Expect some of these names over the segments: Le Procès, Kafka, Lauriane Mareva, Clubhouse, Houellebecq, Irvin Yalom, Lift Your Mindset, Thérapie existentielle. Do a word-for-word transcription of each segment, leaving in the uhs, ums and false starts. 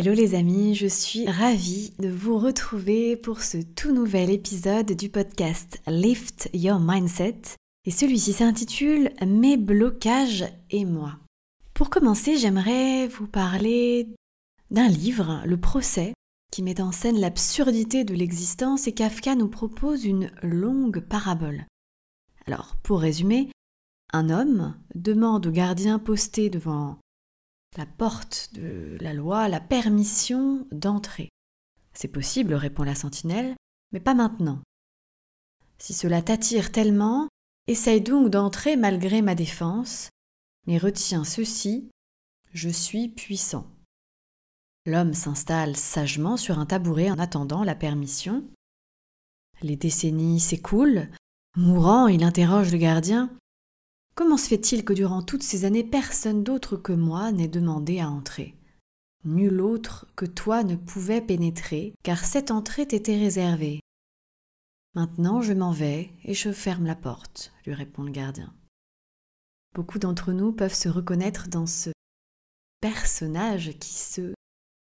Hello les amis, je suis ravie de vous retrouver pour ce tout nouvel épisode du podcast Lift Your Mindset. Et celui-ci s'intitule « Mes blocages et moi ». Pour commencer, j'aimerais vous parler d'un livre, Le Procès, qui met en scène l'absurdité de l'existence et Kafka nous propose une longue parabole. Alors, pour résumer, un homme demande au gardien posté devant la porte de la loi la permission d'entrer. C'est possible, répond la sentinelle, mais pas maintenant. Si cela t'attire tellement, essaye donc d'entrer malgré ma défense, mais retiens ceci, je suis puissant. L'homme s'installe sagement sur un tabouret en attendant la permission. Les décennies s'écoulent. Mourant, il interroge le gardien. Comment se fait-il que durant toutes ces années, personne d'autre que moi n'ait demandé à entrer ? Nul autre que toi ne pouvait pénétrer, car cette entrée t'était réservée. Maintenant, je m'en vais et je ferme la porte, lui répond le gardien. Beaucoup d'entre nous peuvent se reconnaître dans ce personnage qui se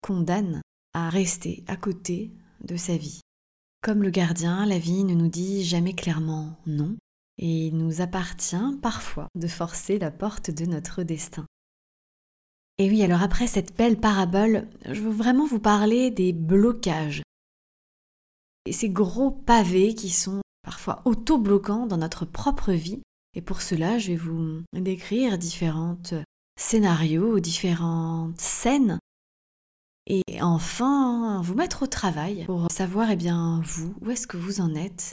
condamne à rester à côté de sa vie. Comme le gardien, la vie ne nous dit jamais clairement non. Et il nous appartient parfois de forcer la porte de notre destin. Et oui, alors après cette belle parabole, je veux vraiment vous parler des blocages. Et ces gros pavés qui sont parfois auto-bloquants dans notre propre vie. Et pour cela, je vais vous décrire différents scénarios, différentes scènes. Et enfin, vous mettre au travail pour savoir, eh bien, vous, où est-ce que vous en êtes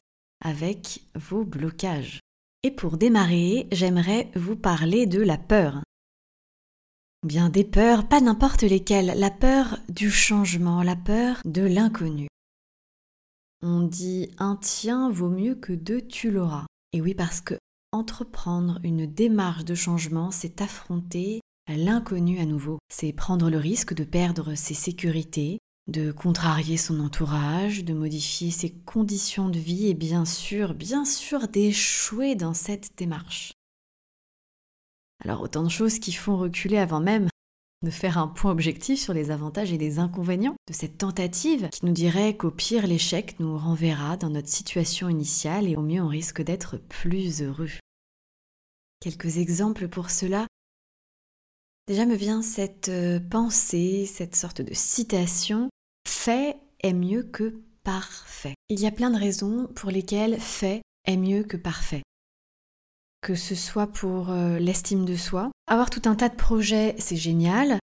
avec vos blocages. Et pour démarrer, j'aimerais vous parler de la peur. Bien des peurs, pas n'importe lesquelles, la peur du changement, la peur de l'inconnu. On dit un tien vaut mieux que deux tu l'auras. Et oui, parce que entreprendre une démarche de changement, c'est affronter l'inconnu à nouveau. C'est prendre le risque de perdre ses sécurités, de contrarier son entourage, de modifier ses conditions de vie et bien sûr, bien sûr d'échouer dans cette démarche. Alors autant de choses qui font reculer avant même de faire un point objectif sur les avantages et les inconvénients de cette tentative qui nous dirait qu'au pire l'échec nous renverra dans notre situation initiale et au mieux on risque d'être plus heureux. Quelques exemples pour cela. Déjà me vient cette pensée, cette sorte de citation « Fait est mieux que parfait ». Il y a plein de raisons pour lesquelles fait est mieux que parfait. Que ce soit pour l'estime de soi, avoir tout un tas de projets, c'est génial,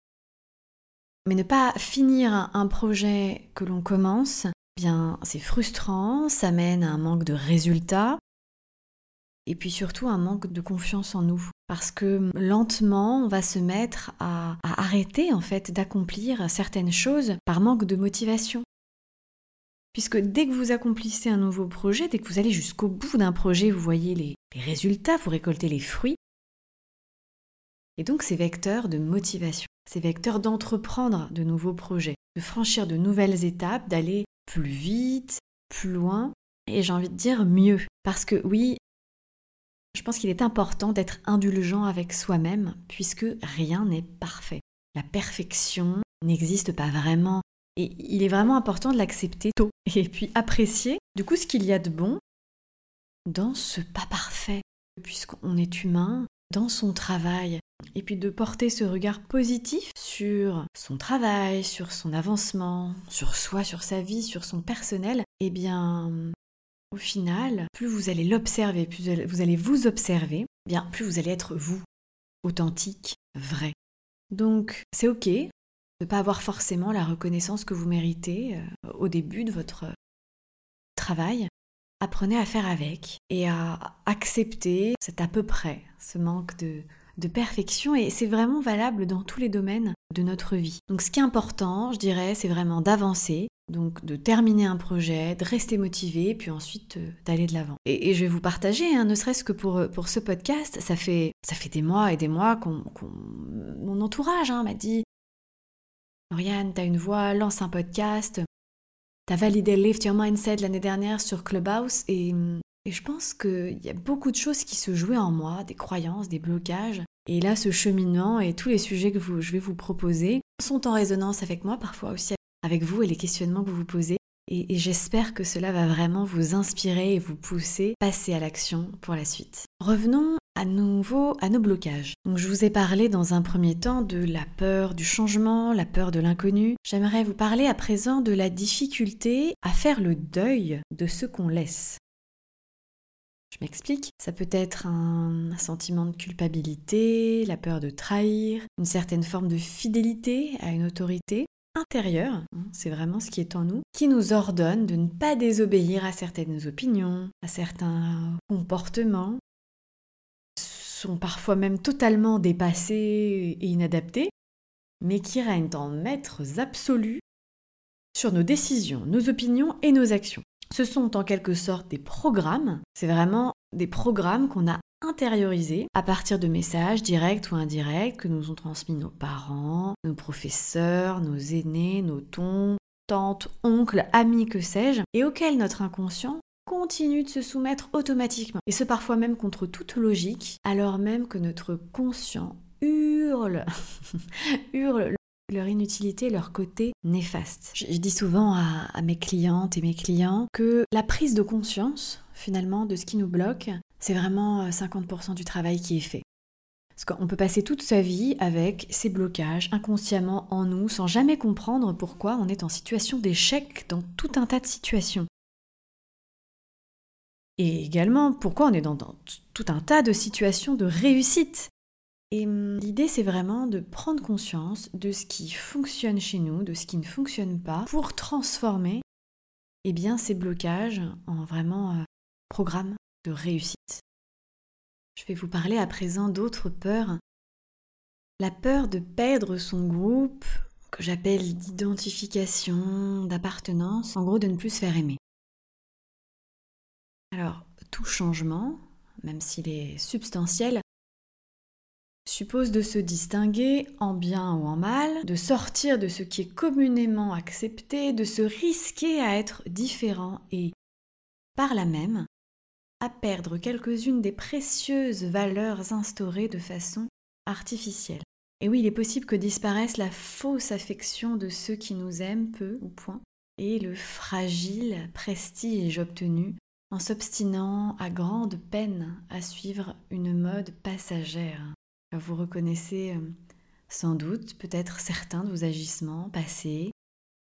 mais ne pas finir un projet que l'on commence, bien c'est frustrant, ça mène à un manque de résultats, et puis surtout un manque de confiance en nous. Parce que lentement, on va se mettre à, à arrêter en fait d'accomplir certaines choses par manque de motivation. Puisque dès que vous accomplissez un nouveau projet, dès que vous allez jusqu'au bout d'un projet, vous voyez les, les résultats, vous récoltez les fruits. Et donc ces vecteurs de motivation, ces vecteurs d'entreprendre de nouveaux projets, de franchir de nouvelles étapes, d'aller plus vite, plus loin, et j'ai envie de dire mieux. Parce que oui, je pense qu'il est important d'être indulgent avec soi-même puisque rien n'est parfait. La perfection n'existe pas vraiment et il est vraiment important de l'accepter tôt et puis apprécier du coup ce qu'il y a de bon dans ce pas parfait puisqu'on est humain, dans son travail et puis de porter ce regard positif sur son travail, sur son avancement, sur soi, sur sa vie, sur son personnel, eh bien... Au final, plus vous allez l'observer, plus vous allez vous observer, bien plus vous allez être vous, authentique, vrai. Donc c'est ok de ne pas avoir forcément la reconnaissance que vous méritez au début de votre travail. Apprenez à faire avec et à accepter cet à peu près, ce manque de, de perfection. Et c'est vraiment valable dans tous les domaines de notre vie. Donc ce qui est important, je dirais, c'est vraiment d'avancer. Donc de terminer un projet, de rester motivé, puis ensuite euh, d'aller de l'avant. Et, et je vais vous partager, hein, ne serait-ce que pour, pour ce podcast, ça fait, ça fait des mois et des mois qu'on, qu'on mon entourage hein, m'a dit « Lauriane, t'as une voix, lance un podcast, t'as validé Lift Your Mindset l'année dernière sur Clubhouse » et je pense qu'il y a beaucoup de choses qui se jouaient en moi, des croyances, des blocages. Et là, ce cheminement et tous les sujets que vous, je vais vous proposer, sont en résonance avec moi, parfois aussi avec vous et les questionnements que vous vous posez. Et, et j'espère que cela va vraiment vous inspirer et vous pousser, passer à l'action pour la suite. Revenons à nouveau à nos blocages. Donc, je vous ai parlé dans un premier temps de la peur du changement, la peur de l'inconnu. J'aimerais vous parler à présent de la difficulté à faire le deuil de ce qu'on laisse. Je m'explique, ça peut être un sentiment de culpabilité, la peur de trahir, une certaine forme de fidélité à une autorité intérieure, c'est vraiment ce qui est en nous, qui nous ordonne de ne pas désobéir à certaines opinions, à certains comportements, sont parfois même totalement dépassés et inadaptés, mais qui règnent en maîtres absolus sur nos décisions, nos opinions et nos actions. Ce sont en quelque sorte des programmes, c'est vraiment des programmes qu'on a intériorisés à partir de messages directs ou indirects que nous ont transmis nos parents, nos professeurs, nos aînés, nos tons, tantes, oncles, amis, que sais-je, et auxquels notre inconscient continue de se soumettre automatiquement, et ce parfois même contre toute logique, alors même que notre conscient hurle, hurle leur inutilité, leur côté néfaste. Je, je dis souvent à, à mes clientes et mes clients que la prise de conscience, finalement, de ce qui nous bloque, c'est vraiment cinquante pour cent du travail qui est fait. Parce qu'on peut passer toute sa vie avec ces blocages inconsciemment en nous, sans jamais comprendre pourquoi on est en situation d'échec dans tout un tas de situations. Et également, pourquoi on est dans, dans tout un tas de situations de réussite. Et l'idée, c'est vraiment de prendre conscience de ce qui fonctionne chez nous, de ce qui ne fonctionne pas, pour transformer eh bien, ces blocages en vraiment euh, programme de réussite. Je vais vous parler à présent d'autres peurs. La peur de perdre son groupe, que j'appelle d'identification, d'appartenance, en gros de ne plus se faire aimer. Alors, tout changement, même s'il est substantiel, suppose de se distinguer en bien ou en mal, de sortir de ce qui est communément accepté, de se risquer à être différent et, par là même, à perdre quelques-unes des précieuses valeurs instaurées de façon artificielle. Et oui, il est possible que disparaisse la fausse affection de ceux qui nous aiment peu ou point, et le fragile prestige obtenu en s'obstinant à grande peine à suivre une mode passagère. Vous reconnaissez sans doute peut-être certains de vos agissements passés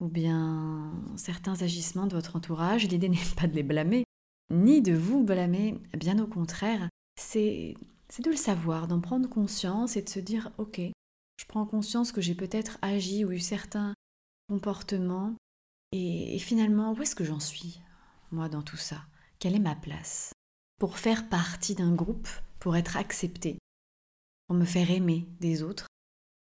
ou bien certains agissements de votre entourage. L'idée n'est pas de les blâmer, ni de vous blâmer, bien au contraire. C'est, c'est de le savoir, d'en prendre conscience et de se dire « Ok, je prends conscience que j'ai peut-être agi ou eu certains comportements et, et finalement, où est-ce que j'en suis, moi, dans tout ça ? Quelle est ma place ? Pour faire partie d'un groupe, pour être acceptée, pour me faire aimer des autres,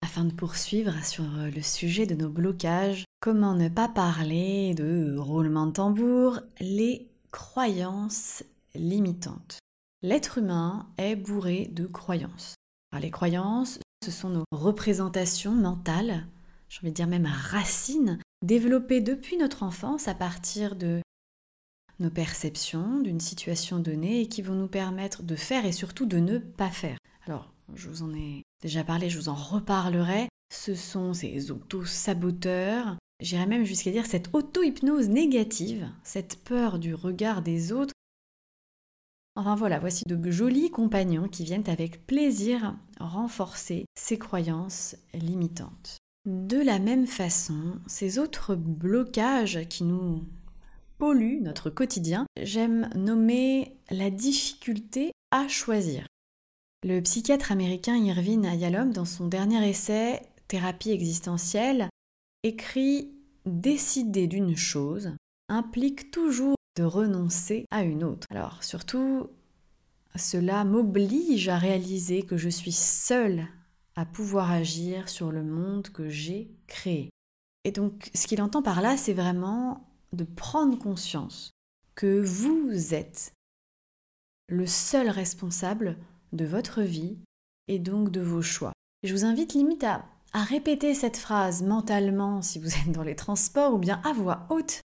afin de poursuivre sur le sujet de nos blocages, comment ne pas parler de roulement de tambour, les croyances limitantes. L'être humain est bourré de croyances. Alors les croyances, ce sont nos représentations mentales, j'ai envie de dire même racines, développées depuis notre enfance à partir de nos perceptions d'une situation donnée et qui vont nous permettre de faire et surtout de ne pas faire. Alors, je vous en ai déjà parlé, je vous en reparlerai. Ce sont ces auto-saboteurs, j'irais même jusqu'à dire cette auto-hypnose négative, cette peur du regard des autres. Enfin voilà, voici de jolis compagnons qui viennent avec plaisir renforcer ces croyances limitantes. De la même façon, ces autres blocages qui nous polluent notre quotidien, j'aime nommer la difficulté à choisir. Le psychiatre américain Irvin Yalom, dans son dernier essai « Thérapie existentielle », écrit « Décider d'une chose implique toujours de renoncer à une autre ». Alors surtout, cela m'oblige à réaliser que je suis seule à pouvoir agir sur le monde que j'ai créé. Et donc, ce qu'il entend par là, c'est vraiment de prendre conscience que vous êtes le seul responsable de votre vie et donc de vos choix. Je vous invite limite à, à répéter cette phrase mentalement si vous êtes dans les transports ou bien à voix haute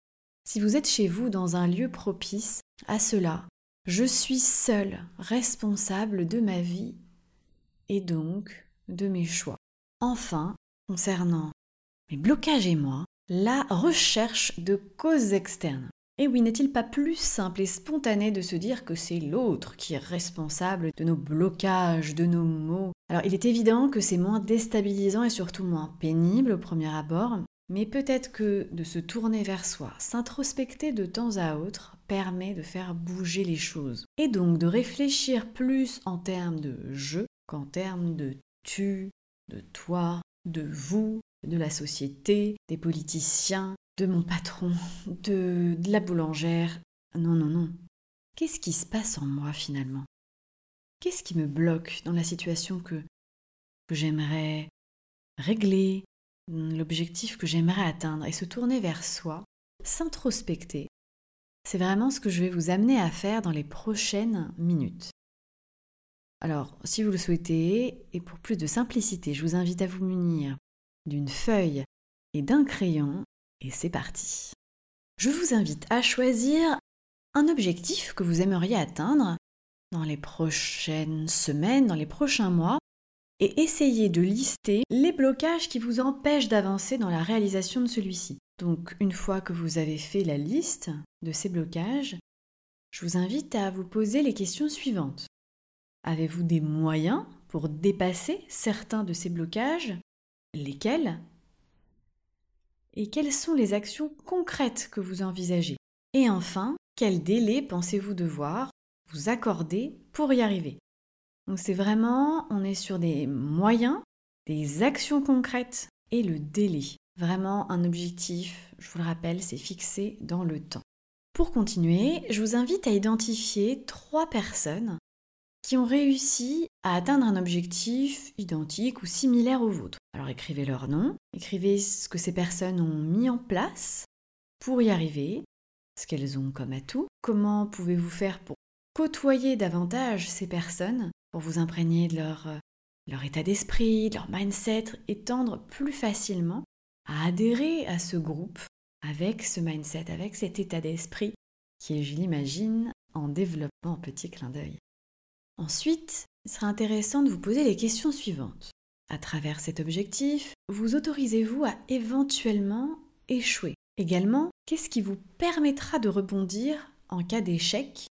si vous êtes chez vous dans un lieu propice à cela. Je suis seule responsable de ma vie et donc de mes choix. Enfin, concernant Mais blocage et moi, la recherche de causes externes. Et oui, n'est-il pas plus simple et spontané de se dire que c'est l'autre qui est responsable de nos blocages, de nos maux? Alors il est évident que c'est moins déstabilisant et surtout moins pénible au premier abord, mais peut-être que de se tourner vers soi, s'introspecter de temps à autre, permet de faire bouger les choses. Et donc de réfléchir plus en termes de « je » qu'en termes de « tu », de « toi », de « vous », de la société, des politiciens, de mon patron, de, de la boulangère. Non, non, non. Qu'est-ce qui se passe en moi finalement? Qu'est-ce qui me bloque dans la situation que, que j'aimerais régler, l'objectif que j'aimerais atteindre? Et se tourner vers soi, s'introspecter, c'est vraiment ce que je vais vous amener à faire dans les prochaines minutes. Alors, si vous le souhaitez, et pour plus de simplicité, je vous invite à vous munir d'une feuille et d'un crayon. Et c'est parti. Je vous invite à choisir un objectif que vous aimeriez atteindre dans les prochaines semaines, dans les prochains mois, et essayez de lister les blocages qui vous empêchent d'avancer dans la réalisation de celui-ci. Donc, une fois que vous avez fait la liste de ces blocages, je vous invite à vous poser les questions suivantes. Avez-vous des moyens pour dépasser certains de ces blocages? Lesquels ? Et quelles sont les actions concrètes que vous envisagez? Et enfin, quel délai pensez-vous devoir vous accorder pour y arriver? Donc c'est vraiment, on est sur des moyens, des actions concrètes et le délai. Vraiment un objectif, je vous le rappelle, c'est fixé dans le temps. Pour continuer, je vous invite à identifier trois personnes qui ont réussi à atteindre un objectif identique ou similaire au vôtre. Alors écrivez leur nom, écrivez ce que ces personnes ont mis en place pour y arriver, ce qu'elles ont comme atout, comment pouvez-vous faire pour côtoyer davantage ces personnes, pour vous imprégner de leur, leur état d'esprit, de leur mindset, et tendre plus facilement à adhérer à ce groupe avec ce mindset, avec cet état d'esprit qui est, je l'imagine, en développement, petit clin d'œil. Ensuite, il sera intéressant de vous poser les questions suivantes. À travers cet objectif, vous autorisez-vous à éventuellement échouer? Également, qu'est-ce qui vous permettra de rebondir en cas d'échec?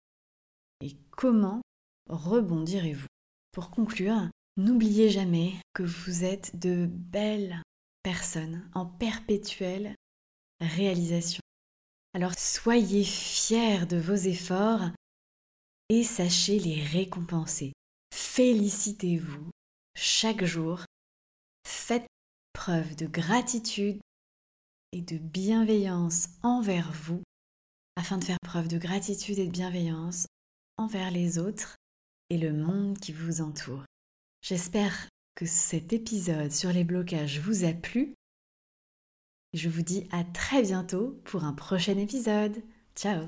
Et comment rebondirez-vous? Pour conclure, n'oubliez jamais que vous êtes de belles personnes en perpétuelle réalisation. Alors soyez fiers de vos efforts et sachez les récompenser. Félicitez-vous chaque jour. Faites preuve de gratitude et de bienveillance envers vous afin de faire preuve de gratitude et de bienveillance envers les autres et le monde qui vous entoure. J'espère que cet épisode sur les blocages vous a plu. Je vous dis à très bientôt pour un prochain épisode. Ciao!